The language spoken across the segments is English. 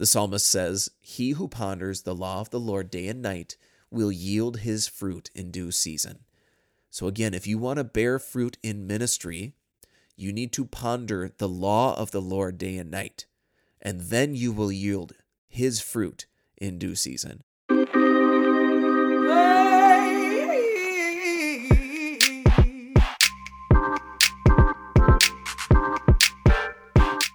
The psalmist says, "He who ponders the law of the Lord day and night will yield his fruit in due season." So again, if you want to bear fruit in ministry, you need to ponder the law of the Lord day and night, and then you will yield his fruit in due season.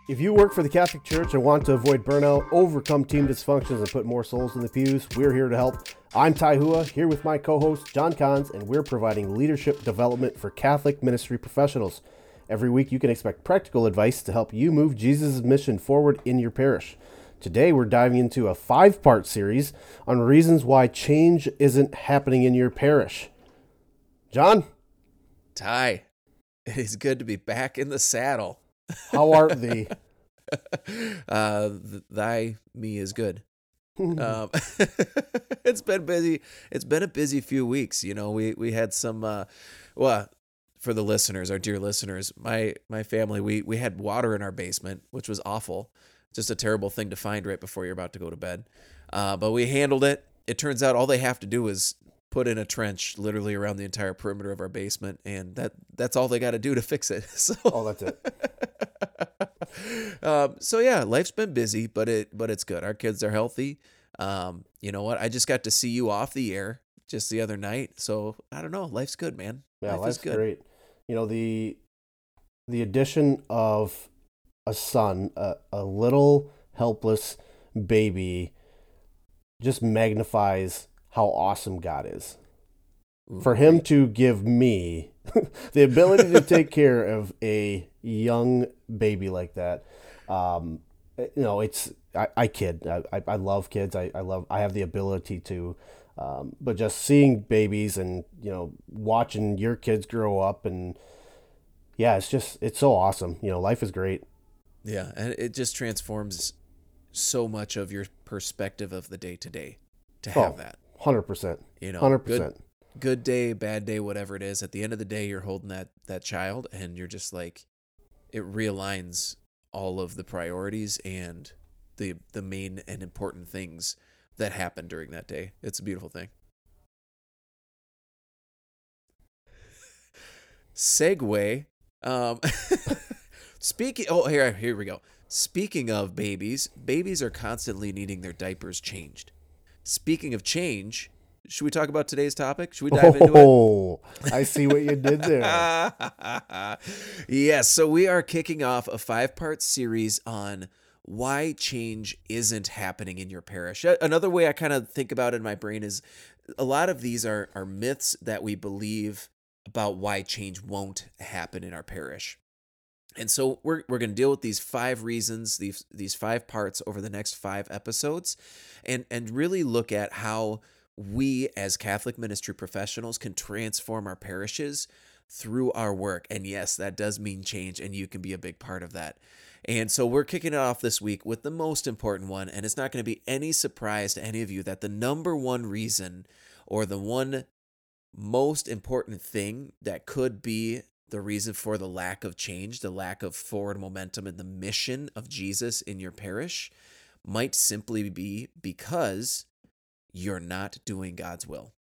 If you work for the Catholic Church and want to avoid burnout, overcome team dysfunctions, and put more souls in the pews, we're here to help. I'm Ty Hua, here with my co-host, John Cons, and we're providing leadership development for Catholic ministry professionals. Every week, you can expect practical advice to help you move Jesus' mission forward in your parish. Today, we're diving into a 5-part series on reasons why change isn't happening in your parish. John? Ty, it is good to be back in the saddle. How art thee? Thy me is good. It's been busy. It's been a busy few weeks. You know, we had some, well, for the listeners, our dear listeners, my family, we had water in our basement, which was awful. Just a terrible thing to find right before you're about to go to bed. But we handled it. It turns out all they have to do is put in a trench literally around the entire perimeter of our basement, and that's all they got to do to fix it. So that's it. So yeah, life's been busy, but it's good. Our kids are healthy. You know what? I just got to see you off the air just the other night. So I don't know. Life's good, man. Yeah, life's good. Great. You know, the addition of a son, a little helpless baby, just magnifies how awesome God is. For him to give me the ability to take care of a young baby like that. You know, it's, I kid. I love kids. I have the ability to, but just seeing babies and, you know, watching your kids grow up, and yeah, it's so awesome. You know, life is great. Yeah. And it just transforms so much of your perspective of the day to day to have that. 100%. You know, 100%. Good day, bad day, whatever it is. At the end of the day, you're holding that child, and you're just like, it realigns all of the priorities and the main and important things that happen during that day. It's a beautiful thing. Segue. Speaking. Oh, here we go. Speaking of babies are constantly needing their diapers changed. Speaking of change, should we talk about today's topic? Should we dive into it? Oh, I see what you did there. Yes, so we are kicking off a 5-part series on why change isn't happening in your parish. Another way I kind of think about it in my brain is a lot of these are myths that we believe about why change won't happen in our parish. And so we're going to deal with these 5 reasons, these 5 parts over the next 5 episodes, and really look at how we as Catholic ministry professionals can transform our parishes through our work. And yes, that does mean change, and you can be a big part of that. And so we're kicking it off this week with the most important one, and it's not going to be any surprise to any of you that the number one reason, or the one most important thing that could be the reason for the lack of change, the lack of forward momentum and the mission of Jesus in your parish, might simply be because you're not doing God's will.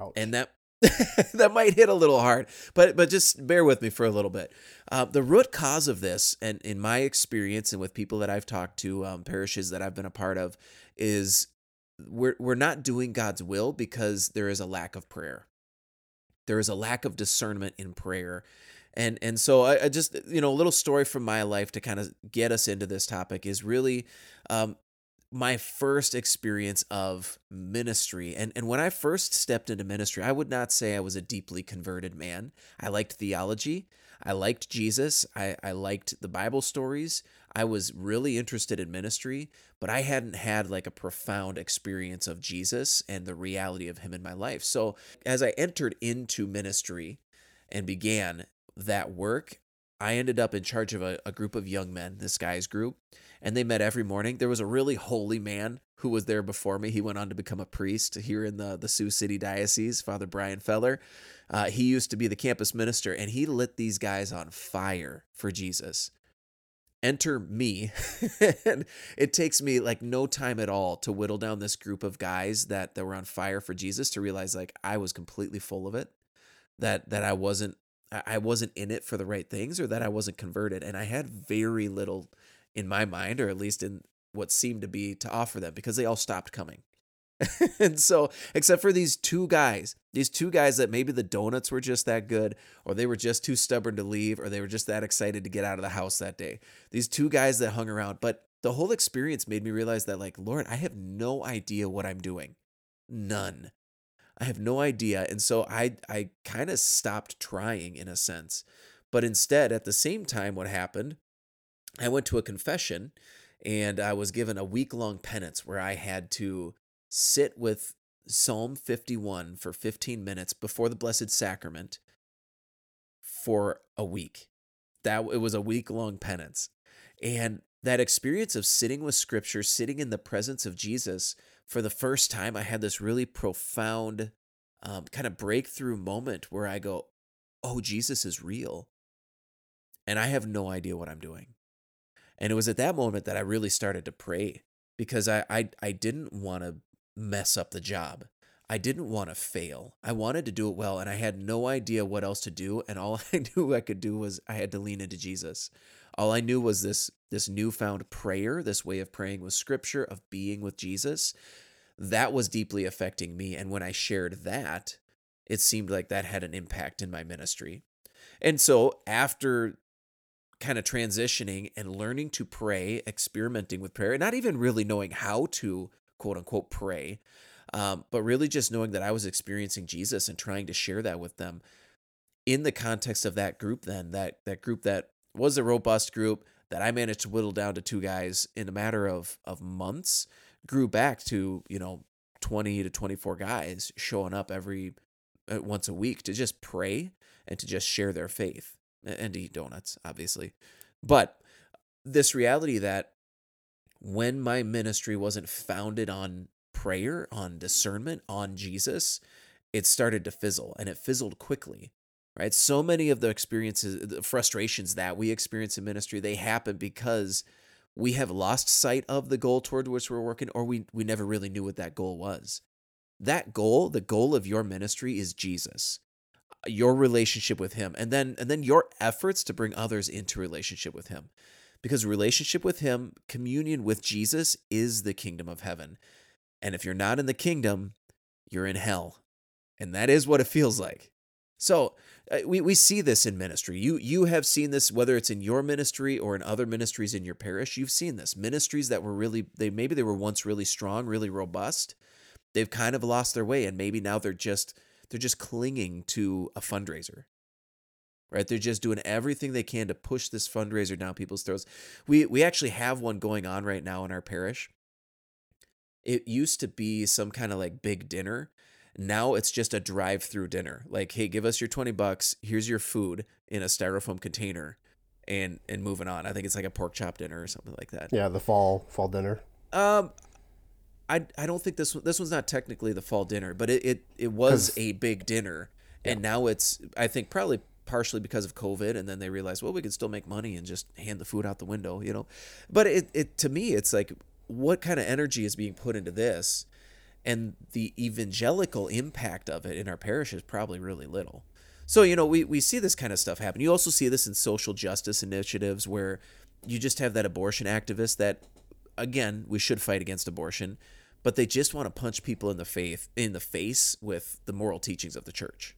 Ouch. And that that might hit a little hard, but just bear with me for a little bit. The root cause of this, and in my experience and with people that I've talked to, parishes that I've been a part of, is we're not doing God's will because there is a lack of prayer. There is a lack of discernment in prayer. And so I just, you know, a little story from my life to kind of get us into this topic is really my first experience of ministry. And when I first stepped into ministry, I would not say I was a deeply converted man. I liked theology. I liked Jesus. I liked the Bible stories. I was really interested in ministry, but I hadn't had like a profound experience of Jesus and the reality of him in my life. So as I entered into ministry and began that work, I ended up in charge of a group of young men, this guy's group, and they met every morning. There was a really holy man who was there before me. He went on to become a priest here in the Sioux City Diocese, Father Brian Feller. He used to be the campus minister, and he lit these guys on fire for Jesus. enter me. And it takes me like no time at all to whittle down this group of guys that were on fire for Jesus to realize like I was completely full of it, that I wasn't in it for the right things, or that I wasn't converted. And I had very little in my mind, or at least in what seemed to be, to offer them, because they all stopped coming. And so, except for these two guys that maybe the donuts were just that good, or they were just too stubborn to leave, or they were just that excited to get out of the house that day. These two guys that hung around. But the whole experience made me realize that, like, Lord, I have no idea what I'm doing. None. I have no idea. And so I kind of stopped trying in a sense. But instead, at the same time, what happened, I went to a confession and I was given a week-long penance where I had to sit with Psalm 51 for 15 minutes before the Blessed Sacrament for a week. It was a week-long penance. And that experience of sitting with Scripture, sitting in the presence of Jesus, for the first time, I had this really profound kind of breakthrough moment where I go, oh, Jesus is real. And I have no idea what I'm doing. And it was at that moment that I really started to pray, because I didn't want to mess up the job. I didn't want to fail. I wanted to do it well, and I had no idea what else to do, and all I knew I could do was I had to lean into Jesus. All I knew was this newfound prayer, this way of praying with Scripture, of being with Jesus. That was deeply affecting me, and when I shared that, it seemed like that had an impact in my ministry. And so after kind of transitioning and learning to pray, experimenting with prayer, not even really knowing how to quote unquote pray, but really just knowing that I was experiencing Jesus and trying to share that with them in the context of that group, then that group that was a robust group that I managed to whittle down to two guys in a matter of months, grew back to, 20 to 24 guys showing up once a week to just pray and to just share their faith and to eat donuts, obviously. But this reality that when my ministry wasn't founded on prayer, on discernment, on Jesus, it started to fizzle, and it fizzled quickly, right? So many of the experiences, the frustrations that we experience in ministry, they happen because we have lost sight of the goal toward which we're working, or we never really knew what that goal was. That goal, the goal of your ministry, is Jesus, your relationship with him, and then your efforts to bring others into relationship with him. Because relationship with him, communion with Jesus, is the kingdom of heaven. And if you're not in the kingdom, you're in hell. And that is what it feels like. So we see this in ministry. You have seen this, whether it's in your ministry or in other ministries in your parish. You've seen this. Ministries that were maybe they were once really strong, really robust. They've kind of lost their way, and maybe now they're just clinging to a fundraiser, right? They're just doing everything they can to push this fundraiser down people's throats. We actually have one going on right now in our parish. It used to be some kind of like big dinner. Now it's just a drive-through dinner. Like, hey, give us your $20. Here's your food in a styrofoam container, and moving on. I think it's like a pork chop dinner or something like that. Yeah, the fall dinner. I don't think this one's not technically the fall dinner, but it was a big dinner, and now it's, I think, probably partially because of COVID, and then they realized, well, we could still make money and just hand the food out the window, But it to me, it's like, what kind of energy is being put into this, and the evangelical impact of it in our parish is probably really little. So we see this kind of stuff happen. You also see this in social justice initiatives where you just have that abortion activist that, again, we should fight against abortion, but they just want to punch people in the face with the moral teachings of the church.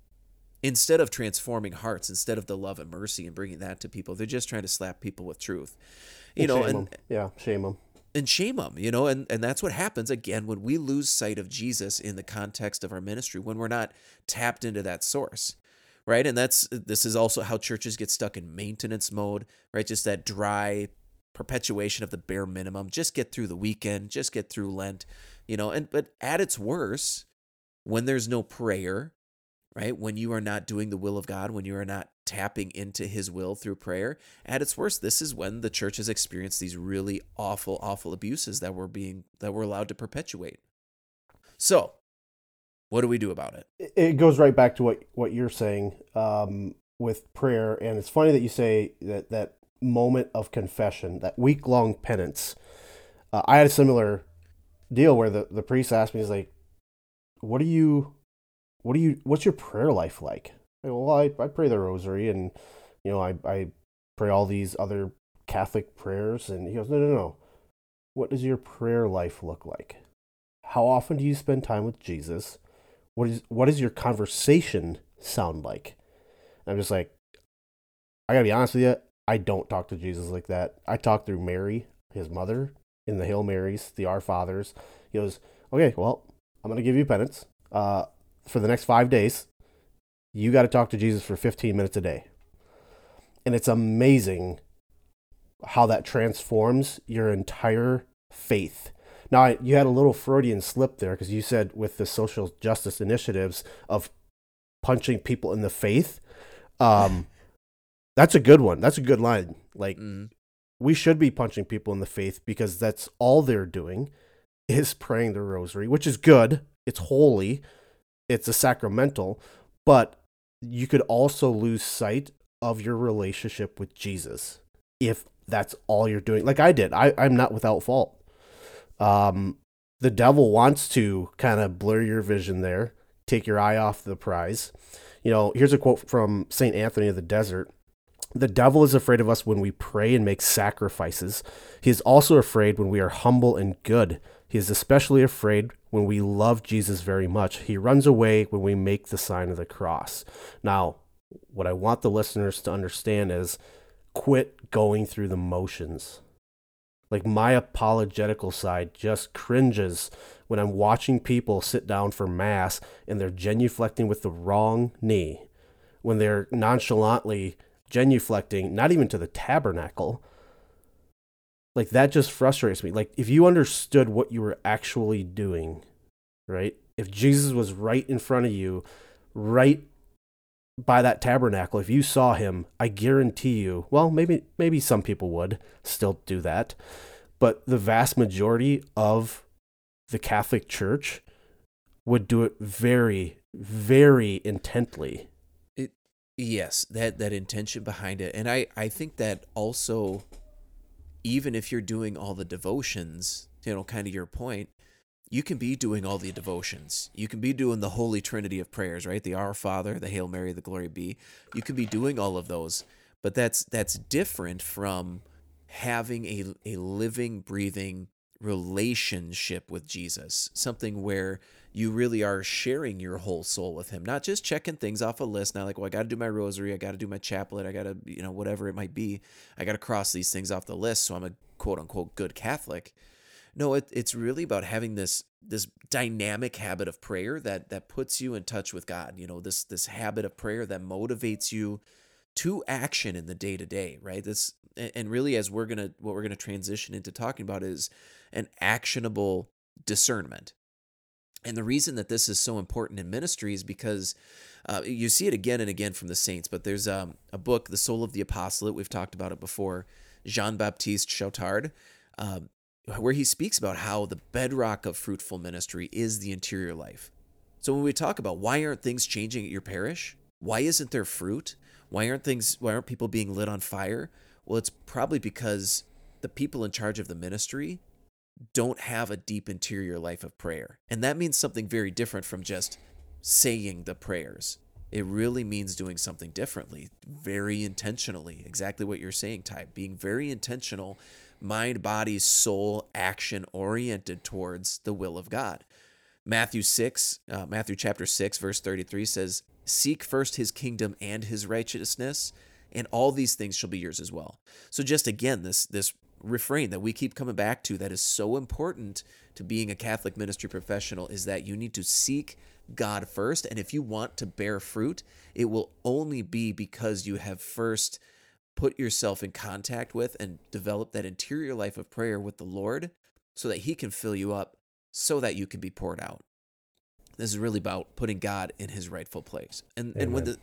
Instead of transforming hearts, instead of the love and mercy and bringing that to people, they're just trying to slap people with truth, and shame them, and that's what happens again when we lose sight of Jesus in the context of our ministry, when we're not tapped into that source, right? And this is also how churches get stuck in maintenance mode, right? Just that dry perpetuation of the bare minimum, just get through the weekend, just get through Lent, but at its worst, when there's no prayer, right? When you are not doing the will of God, when you are not tapping into his will through prayer, at its worst, this is when the church has experienced these really awful, awful abuses that we're allowed to perpetuate. So what do we do about it? It goes right back to what you're saying with prayer. And it's funny that you say that moment of confession, that week-long penance. I had a similar deal where the priest asked me, he's like, what's your prayer life like? I go, well, I pray the rosary, and, you know, I pray all these other Catholic prayers. And he goes, no. What does your prayer life look like? How often do you spend time with Jesus? What is your conversation sound like? And I'm just like, I gotta be honest with you, I don't talk to Jesus like that. I talk through Mary, his mother, in the Hail Marys, the Our Fathers. He goes, okay, well, I'm gonna give you penance. For the next 5 days, you got to talk to Jesus for 15 minutes a day. And it's amazing how that transforms your entire faith. Now, you had a little Freudian slip there, because you said with the social justice initiatives of punching people in the faith. That's a good one. That's a good line. Like, we should be punching people in the faith, because that's all they're doing is praying the rosary, which is good. It's holy. It's a sacramental. But you could also lose sight of your relationship with Jesus if that's all you're doing. Like I did. I'm not without fault. The devil wants to kind of blur your vision there, take your eye off the prize. You know, here's a quote from St. Anthony of the Desert. The devil is afraid of us when we pray and make sacrifices. He is also afraid when we are humble and good. He is especially afraid when we love Jesus very much. He runs away when we make the sign of the cross. Now, what I want the listeners to understand is quit going through the motions. Like, my apologetical side just cringes when I'm watching people sit down for mass and they're genuflecting with the wrong knee, when they're nonchalantly genuflecting, not even to the tabernacle. Like, that just frustrates me. Like, if you understood what you were actually doing, right? If Jesus was right in front of you, right by that tabernacle, if you saw him, I guarantee you, well, maybe some people would still do that, but the vast majority of the Catholic Church would do it very, very intently. Yes, that intention behind it. And I think that also, even if you're doing all the devotions, you know, kind of your point, you can be doing all the devotions. You can be doing the Holy Trinity of prayers, right? The Our Father, the Hail Mary, the Glory Be. You can be doing all of those, but that's different from having a living, breathing relationship with Jesus, something where you really are sharing your whole soul with him, not just checking things off a list. Not like, well, I got to do my rosary, I got to do my chaplet, I got to, you know, whatever it might be. I got to cross these things off the list, so I'm a quote unquote good Catholic. No, it's really about having this dynamic habit of prayer that puts you in touch with God. You know, this habit of prayer that motivates you to action in the day to day, right? This, and really, as what we're gonna transition into talking about is an actionable discernment. And the reason that this is so important in ministry is because you see it again and again from the saints, but there's a book, The Soul of the Apostolate, we've talked about it before, Jean-Baptiste Chautard, where he speaks about how the bedrock of fruitful ministry is the interior life. So when we talk about why aren't things changing at your parish? Why isn't there fruit? Why aren't people being lit on fire? Well, it's probably because the people in charge of the ministry don't have a deep interior life of prayer. And that means something very different from just saying the prayers. It really means doing something differently, very intentionally, exactly what you're saying, Ty, being very intentional, mind, body, soul, action oriented towards the will of God. Matthew chapter 6, verse 33 says, "Seek first his kingdom and his righteousness, and all these things shall be yours as well." So just again, this refrain that we keep coming back to that is so important to being a Catholic ministry professional is that you need to seek God first. And if you want to bear fruit, it will only be because you have first put yourself in contact with and developed that interior life of prayer with the Lord so that he can fill you up so that you can be poured out. This is really about putting God in his rightful place. And when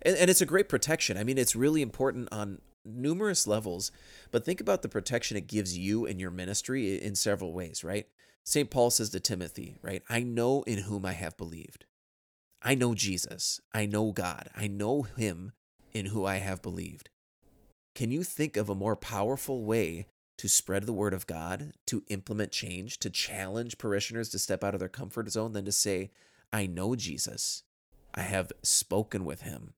and it's a great protection. I mean, it's really important on numerous levels, but think about the protection it gives you and your ministry in several ways, right? St. Paul says to Timothy, right, "I know in whom I have believed." I know Jesus. I know God. I know him in who I have believed. Can you think of a more powerful way to spread the word of God, to implement change, to challenge parishioners to step out of their comfort zone than to say, I know Jesus. I have spoken with him.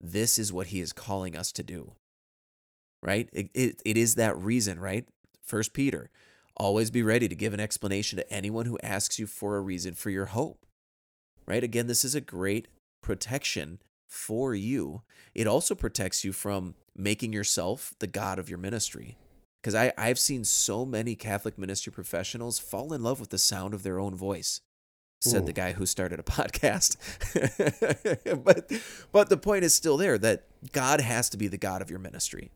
This is what he is calling us to do, right? It is that reason, right? 1 Peter, always be ready to give an explanation to anyone who asks you for a reason for your hope, right? Again, this is a great protection for you. It also protects you from making yourself the God of your ministry. Because I've seen so many Catholic ministry professionals fall in love with the sound of their own voice, said the guy who started a podcast. But the point is still there, that God has to be the God of your ministry.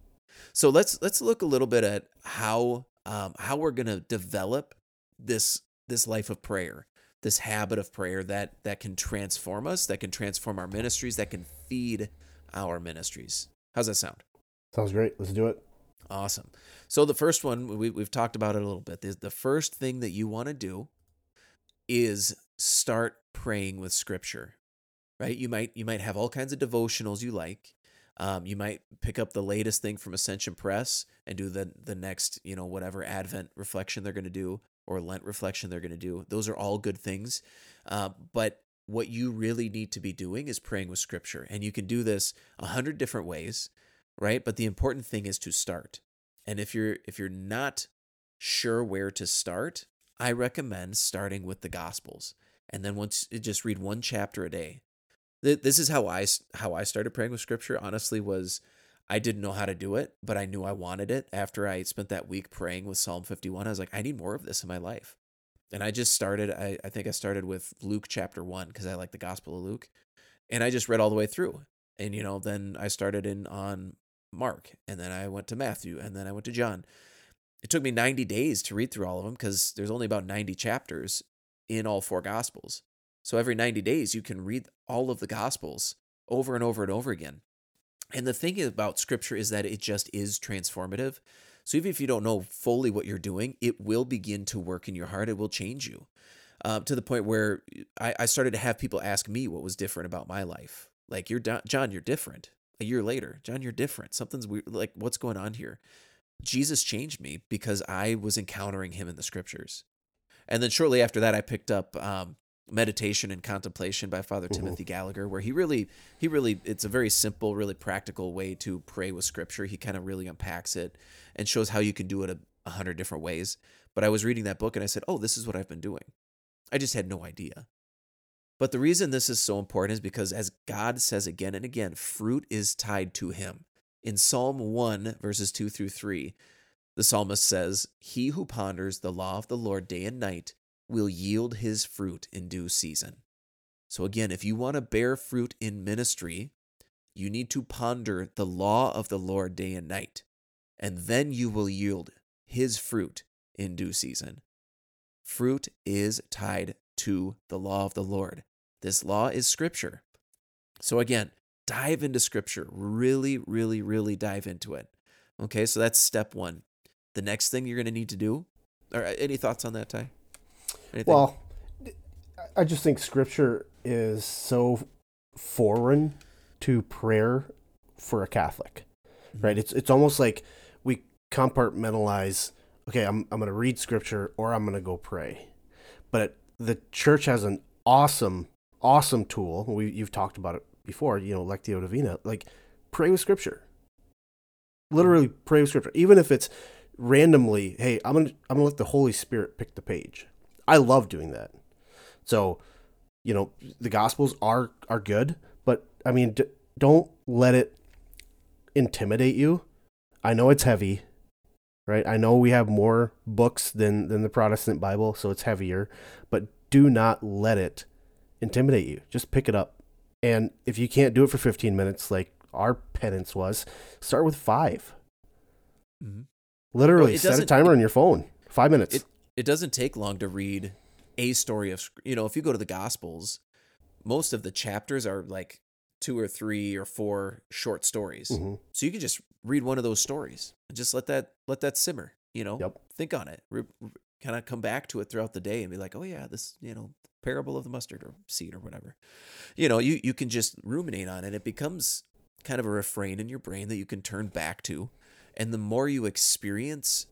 So let's look a little bit at how we're going to develop this life of prayer, this habit of prayer that can transform us, that can transform our ministries, that can feed our ministries. How's that sound? Sounds great. Let's do it. Awesome. So the first one, we've talked about it a little bit. The first thing that you want to do is start praying with Scripture, right? You might have all kinds of devotionals you like. You might pick up the latest thing from Ascension Press and do the next, whatever Advent reflection they're going to do or Lent reflection they're going to do. Those are all good things. But what you really need to be doing is praying with Scripture. And you can do this 100 different ways, right? But the important thing is to start. And if you're not sure where to start, I recommend starting with the Gospels. And then once just read one chapter a day. This is how I started praying with Scripture, honestly, was I didn't know how to do it, but I knew I wanted it. After I spent that week praying with Psalm 51, I was like, I need more of this in my life. And I just started, I think I started with Luke chapter 1 because I like the Gospel of Luke. And I just read all the way through. And, then I started on Mark, and then I went to Matthew, and then I went to John. It took me 90 days to read through all of them because there's only about 90 chapters in all four Gospels. So every 90 days, you can read all of the Gospels over and over and over again. And the thing about Scripture is that it just is transformative. So even if you don't know fully what you're doing, it will begin to work in your heart. It will change you to the point where I started to have people ask me what was different about my life. Like, John, you're different. A year later, John, you're different. Something's weird. Like, what's going on here? Jesus changed me because I was encountering him in the Scriptures. And then shortly after that, I picked up Meditation and Contemplation by Father Timothy Gallagher, where he really, it's a very simple, really practical way to pray with Scripture. He kind of really unpacks it and shows how you can do it 100 different ways. But I was reading that book and I said, oh, this is what I've been doing. I just had no idea. But the reason this is so important is because, as God says again and again, fruit is tied to him. In Psalm 1, verses 2 through 3, the psalmist says, he who ponders the law of the Lord day and night will yield his fruit in due season. So again, if you want to bear fruit in ministry, you need to ponder the law of the Lord day and night, and then you will yield his fruit in due season. Fruit is tied to the law of the Lord. This law is Scripture. So again, dive into Scripture. Really, really, really dive into it. Okay, so that's step one. The next thing you're going to need to do, or any thoughts on that, Ty? Anything? Well, I just think Scripture is so foreign to prayer for a Catholic, right? It's almost like we compartmentalize, okay, I'm going to read Scripture or I'm going to go pray. But the church has an awesome, awesome tool. You've talked about it before, Lectio Divina, like pray with Scripture. Literally pray with Scripture. Even if it's randomly, hey, I'm going to let the Holy Spirit pick the page. I love doing that. So, the Gospels are good, but I mean, don't let it intimidate you. I know it's heavy, right? I know we have more books than the Protestant Bible, so it's heavier, but do not let it intimidate you. Just pick it up. And if you can't do it for 15 minutes, like our penance was, start with 5. Mm-hmm. Literally, set a timer on your phone. 5 minutes. It doesn't take long to read a story of, if you go to the Gospels, most of the chapters are like 2 or 3 or 4 short stories. Mm-hmm. So you can just read one of those stories and just let that simmer, Yep. Think on it, kind of come back to it throughout the day and be like, oh yeah, this, parable of the mustard or seed or whatever, you can just ruminate on it. It becomes kind of a refrain in your brain that you can turn back to And the more you experience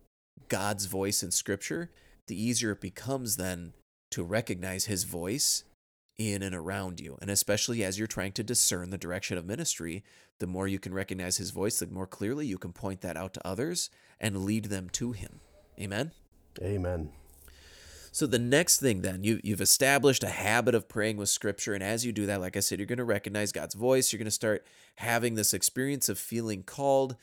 God's voice in Scripture, the easier it becomes then to recognize his voice in and around you. And especially as you're trying to discern the direction of ministry, the more you can recognize his voice, the more clearly you can point that out to others and lead them to him. Amen? Amen. So the next thing then, you've established a habit of praying with Scripture. And as you do that, like I said, you're going to recognize God's voice. You're going to start having this experience of feeling called.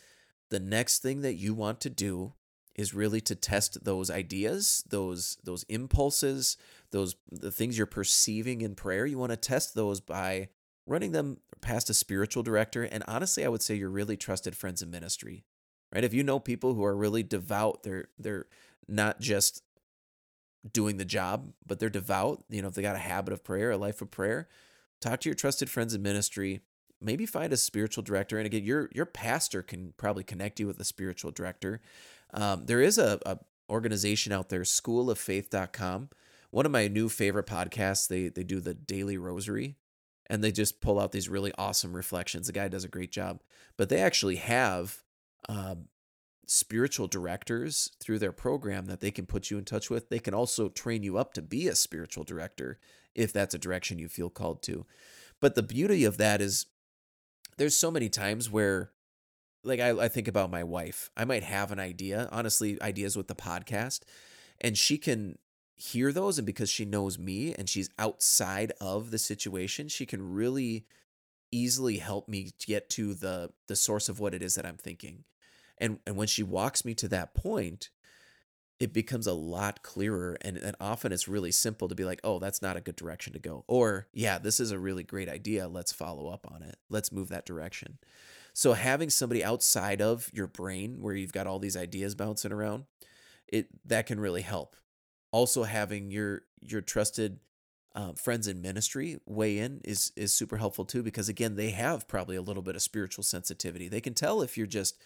The next thing that you want to do is really to test those ideas, those impulses, the things you're perceiving in prayer. You want to test those by running them past a spiritual director. And honestly, I would say your really trusted friends in ministry, right? If you know people who are really devout, they're not just doing the job, but they're devout. You know, if they got a habit of prayer, a life of prayer, talk to your trusted friends in ministry. Maybe find a spiritual director. And again, your pastor can probably connect you with a spiritual director. There is a organization out there, schooloffaith.com. One of my new favorite podcasts, they do the Daily Rosary, and they just pull out these really awesome reflections. The guy does a great job. But they actually have spiritual directors through their program that they can put you in touch with. They can also train you up to be a spiritual director if that's a direction you feel called to. But the beauty of that is there's so many times where, like, I think about my wife. I might have an idea, honestly, ideas with the podcast, and she can hear those. And because she knows me and she's outside of the situation, she can really easily help me get to the source of what it is that I'm thinking. And when she walks me to that point, it becomes a lot clearer. And often it's really simple to be like, oh, that's not a good direction to go. Or, yeah, this is a really great idea. Let's follow up on it. Let's move that direction. So having somebody outside of your brain where you've got all these ideas bouncing around, that can really help. Also having your trusted friends in ministry weigh in is super helpful too, because again, they have probably a little bit of spiritual sensitivity. They can tell if you're just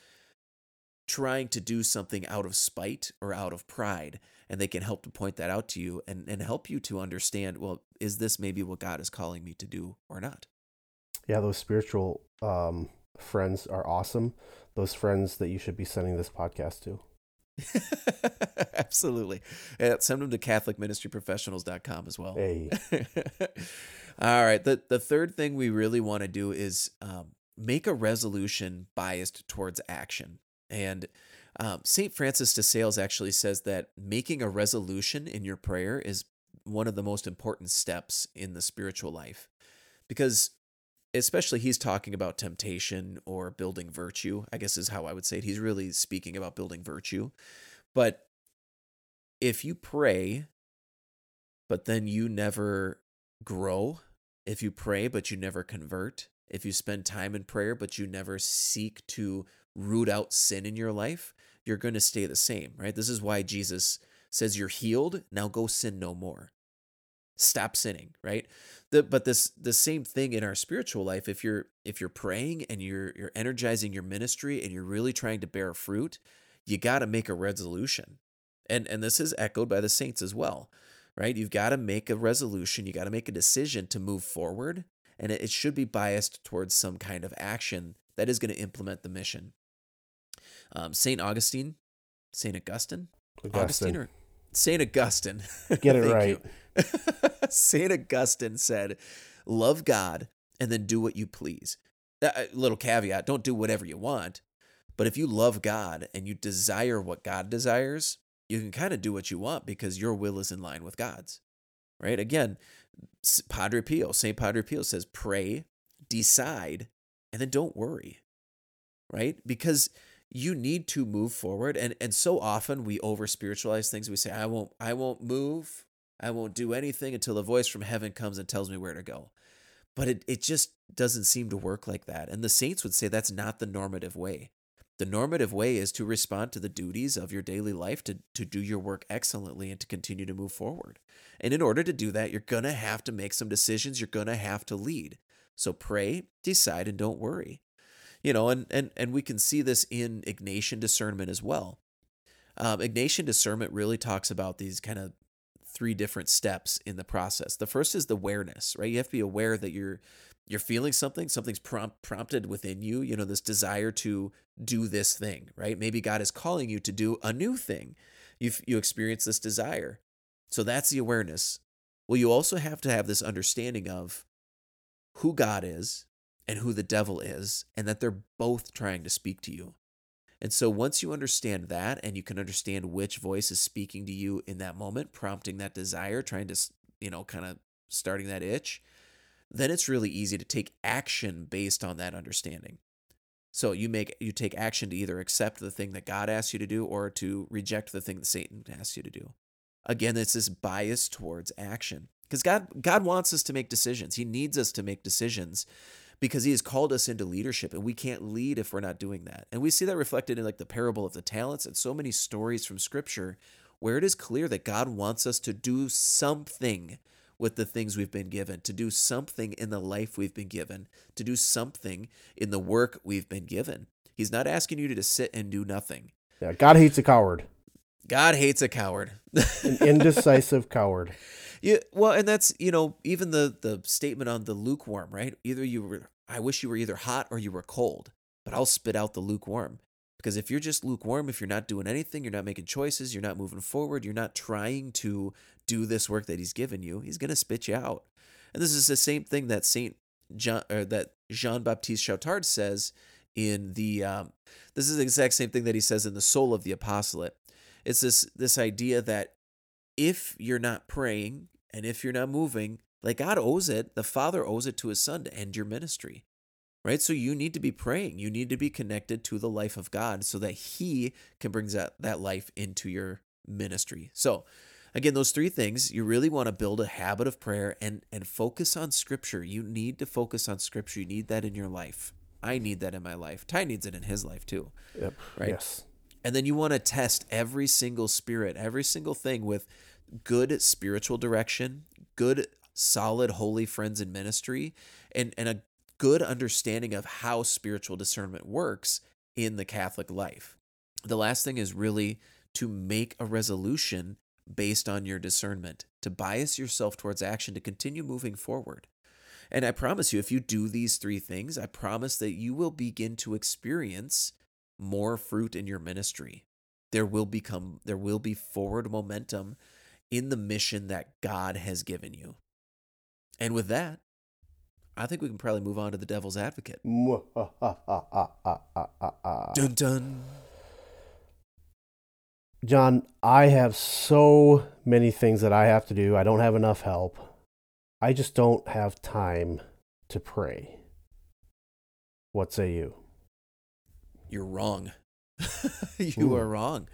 trying to do something out of spite or out of pride, and they can help to point that out to you and help you to understand, well, is this maybe what God is calling me to do or not? Yeah, those spiritual friends are awesome. Those friends that you should be sending this podcast to. Absolutely. Yeah, send them to CatholicMinistryProfessionals.com as well. Hey. All right. The third thing we really want to do is make a resolution biased towards action. And Saint Francis de Sales actually says that making a resolution in your prayer is one of the most important steps in the spiritual life, because especially he's talking about temptation or building virtue, I guess is how I would say it. He's really speaking about building virtue. But if you pray, but then you never grow, if you pray, but you never convert, if you spend time in prayer, but you never seek to root out sin in your life, you're going to stay the same, right? This is why Jesus says you're healed. Now go sin no more. Stop sinning, right? But the same thing in our spiritual life. If you're praying and you're energizing your ministry and you're really trying to bear fruit, you got to make a resolution. And this is echoed by the saints as well, right? You've got to make a resolution. You got to make a decision to move forward, and it should be biased towards some kind of action that is going to implement the mission. Saint Augustine. Get it right. Saint Augustine said, love God and then do what you please. That little caveat, don't do whatever you want. But if you love God and you desire what God desires, you can kind of do what you want because your will is in line with God's, right? Again, Saint Padre Pio says, pray, decide, and then don't worry, right? Because you need to move forward. And so often we over-spiritualize things. We say, I won't move. I won't do anything until a voice from heaven comes and tells me where to go. But it just doesn't seem to work like that. And the saints would say that's not the normative way. The normative way is to respond to the duties of your daily life, to do your work excellently and to continue to move forward. And in order to do that, you're going to have to make some decisions. You're going to have to lead. So pray, decide, and don't worry. You know, and we can see this in Ignatian discernment as well. Ignatian discernment really talks about these kind of three different steps in the process. The first is the awareness, right? You have to be aware that you're you're feeling something, something's prompted within you, you know, this desire to do this thing, right? Maybe God is calling you to do a new thing. You experience this desire. So that's the awareness. Well, you also have to have this understanding of who God is and who the devil is, and that they're both trying to speak to you. And so once you understand that, and you can understand which voice is speaking to you in that moment, prompting that desire, trying to, you know, kind of starting that itch, then it's really easy to take action based on that understanding. So you take action to either accept the thing that God asks you to do or to reject the thing that Satan asks you to do. Again, it's this bias towards action, because God wants us to make decisions. He needs us to make decisions, because he has called us into leadership, and we can't lead if we're not doing that. And we see that reflected in like the parable of the talents and so many stories from Scripture where it is clear that God wants us to do something with the things we've been given, to do something in the life we've been given, to do something in the work we've been given. He's not asking you to just sit and do nothing. Yeah, God hates a coward. God hates a coward. An indecisive coward. Yeah, well, and that's, you know, even the statement on the lukewarm, right? I wish you were either hot or you were cold, but I'll spit out the lukewarm. Because if you're just lukewarm, if you're not doing anything, you're not making choices, you're not moving forward, you're not trying to do this work that he's given you, he's going to spit you out. And this is the same thing that Jean-Baptiste Chautard says in the, this is the exact same thing that he says in The Soul of the Apostolate. It's this idea that if you're not praying and if you're not moving, like God owes it, the Father owes it to his Son to end your ministry, right? So you need to be praying. You need to be connected to the life of God so that he can bring that life into your ministry. So again, those three things, you really want to build a habit of prayer and focus on Scripture. You need to focus on Scripture. You need that in your life. I need that in my life. Ty needs it in his life too. Yep. Right? Yes. And then you want to test every single spirit, every single thing with good spiritual direction, good, solid, holy friends in ministry, and a good understanding of how spiritual discernment works in the Catholic life. The last thing is really to make a resolution based on your discernment, to bias yourself towards action, to continue moving forward. And I promise you, if you do these three things, I promise that you will begin to experience more fruit in your ministry. There will be forward momentum in the mission that God has given you. And with that, I think we can probably move on to the devil's advocate. Dun dun. John, I have so many things that I have to do. I don't have enough help. I just don't have time to pray. What say you? You're wrong. You are wrong.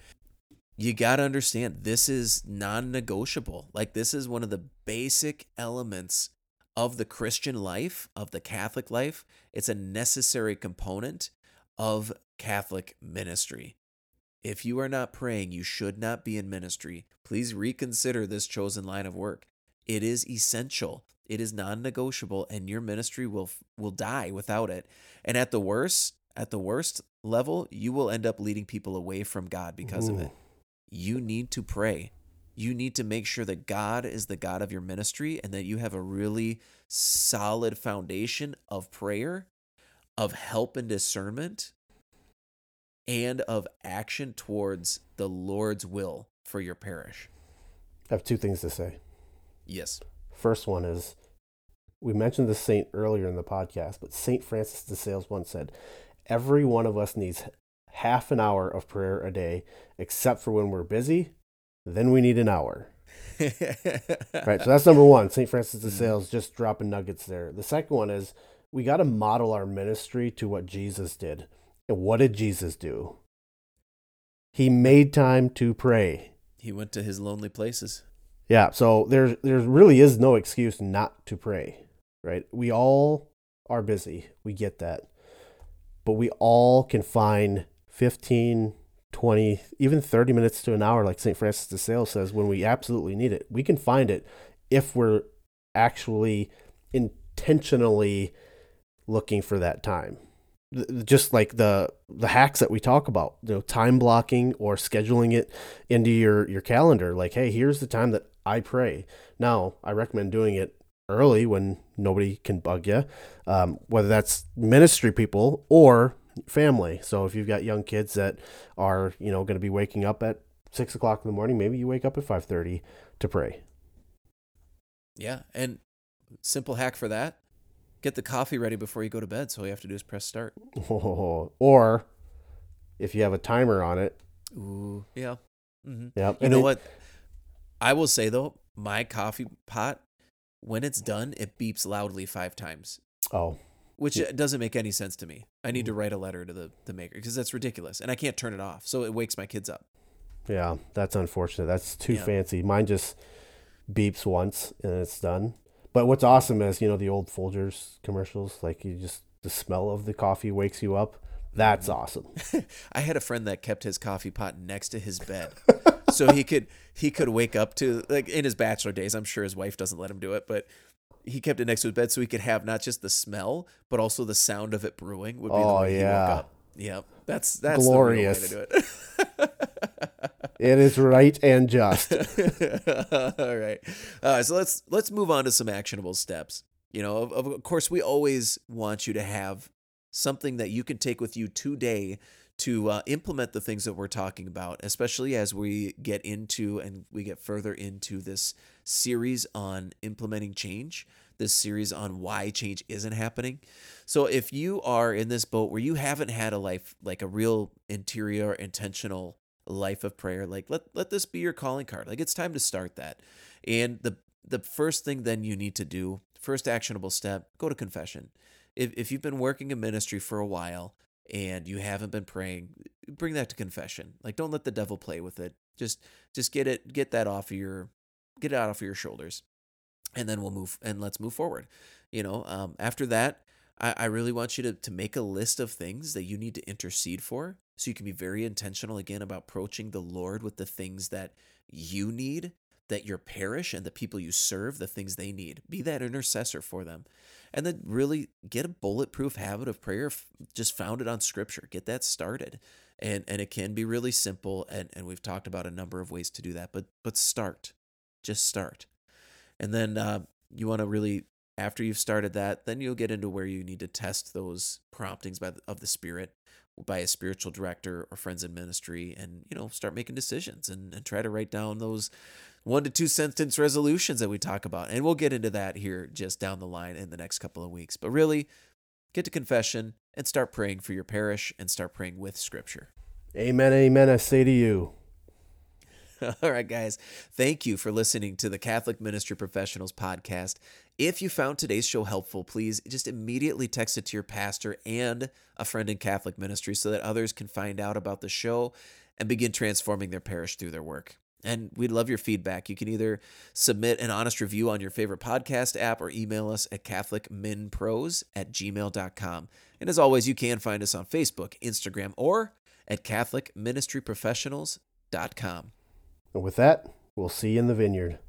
You got to understand, this is non-negotiable. Like, this is one of the basic elements of the Christian life, of the Catholic life. It's a necessary component of Catholic ministry. If you are not praying, you should not be in ministry. Please reconsider this chosen line of work. It is essential. It is non-negotiable, and your ministry will die without it. And at the worst level, you will end up leading people away from God because of it. You need to pray. You need to make sure that God is the God of your ministry and that you have a really solid foundation of prayer, of help and discernment, and of action towards the Lord's will for your parish. I have two things to say. Yes. First one is, we mentioned this saint earlier in the podcast, but Saint Francis de Sales once said, every one of us needs half an hour of prayer a day, except for when we're busy, then we need an hour. Right, so that's number one, St. Francis de Sales, just dropping nuggets there. The second one is, we got to model our ministry to what Jesus did. And what did Jesus do? He made time to pray. He went to his lonely places. Yeah, so there really is no excuse not to pray, right? We all are busy. We get that. But we all can find 15, 20, even 30 minutes to an hour, like St. Francis de Sales says, when we absolutely need it. We can find it if we're actually intentionally looking for that time. Just like the hacks that we talk about, you know, time blocking or scheduling it into your calendar. Like, hey, here's the time that I pray. Now, I recommend doing it early when nobody can bug you, whether that's ministry people or family. So if you've got young kids that are, you know, going to be waking up at 6 o'clock in the morning, maybe you wake up at 5:30 to pray. Yeah. And simple hack for that, get the coffee ready before you go to bed. So all you have to do is press start. Oh, or if you have a timer on it. Ooh, yeah. Mm-hmm. Yep. You know what? I will say, though, my coffee pot, when it's done, it beeps loudly 5 times. Oh. Which doesn't make any sense to me. I need to write a letter to the maker because that's ridiculous. And I can't turn it off. So it wakes my kids up. Yeah, that's unfortunate. That's too fancy. Mine just beeps once and it's done. But what's awesome is, you know, the old Folgers commercials, like you just, the smell of the coffee wakes you up. That's awesome. I had a friend that kept his coffee pot next to his bed. So he could wake up to, like, in his bachelor days, I'm sure his wife doesn't let him do it, but he kept it next to his bed so he could have not just the smell, but also the sound of it brewing would be the way he woke up. Yeah. That's glorious. The real way to do it. It is right and just. All right. So let's move on to some actionable steps. You know, of course, we always want you to have something that you can take with you today to implement the things that we're talking about, especially as we get into and we get further into this series on implementing change, this series on why change isn't happening. So if you are in this boat where you haven't had a life, like a real interior, intentional life of prayer, like let this be your calling card. Like, it's time to start that. And the first thing then you need to do, first actionable step, go to confession. If you've been working in ministry for a while and you haven't been praying, bring that to confession. Like, don't let the devil play with it. Just get it out off of your shoulders, and then let's move forward. You know, after that, I really want you to make a list of things that you need to intercede for, so you can be very intentional again about approaching the Lord with the things that you need, that your parish and the people you serve, the things they need. Be that intercessor for them. And then really get a bulletproof habit of prayer, just founded on Scripture. Get that started. And it can be really simple, and we've talked about a number of ways to do that, but start. Just start. And then you want to really, after you've started that, then you'll get into where you need to test those promptings of the Spirit, by a spiritual director or friends in ministry, and, you know, start making decisions and try to write down those 1 to 2 sentence resolutions that we talk about. And we'll get into that here just down the line in the next couple of weeks. But really, get to confession and start praying for your parish and start praying with Scripture. Amen, amen, I say to you. All right, guys. Thank you for listening to the Catholic Ministry Professionals podcast. If you found today's show helpful, please just immediately text it to your pastor and a friend in Catholic ministry so that others can find out about the show and begin transforming their parish through their work. And we'd love your feedback. You can either submit an honest review on your favorite podcast app or email us at CatholicMinPros@gmail.com. And as always, you can find us on Facebook, Instagram, or at CatholicMinistryProfessionals.com. And with that, we'll see you in the vineyard.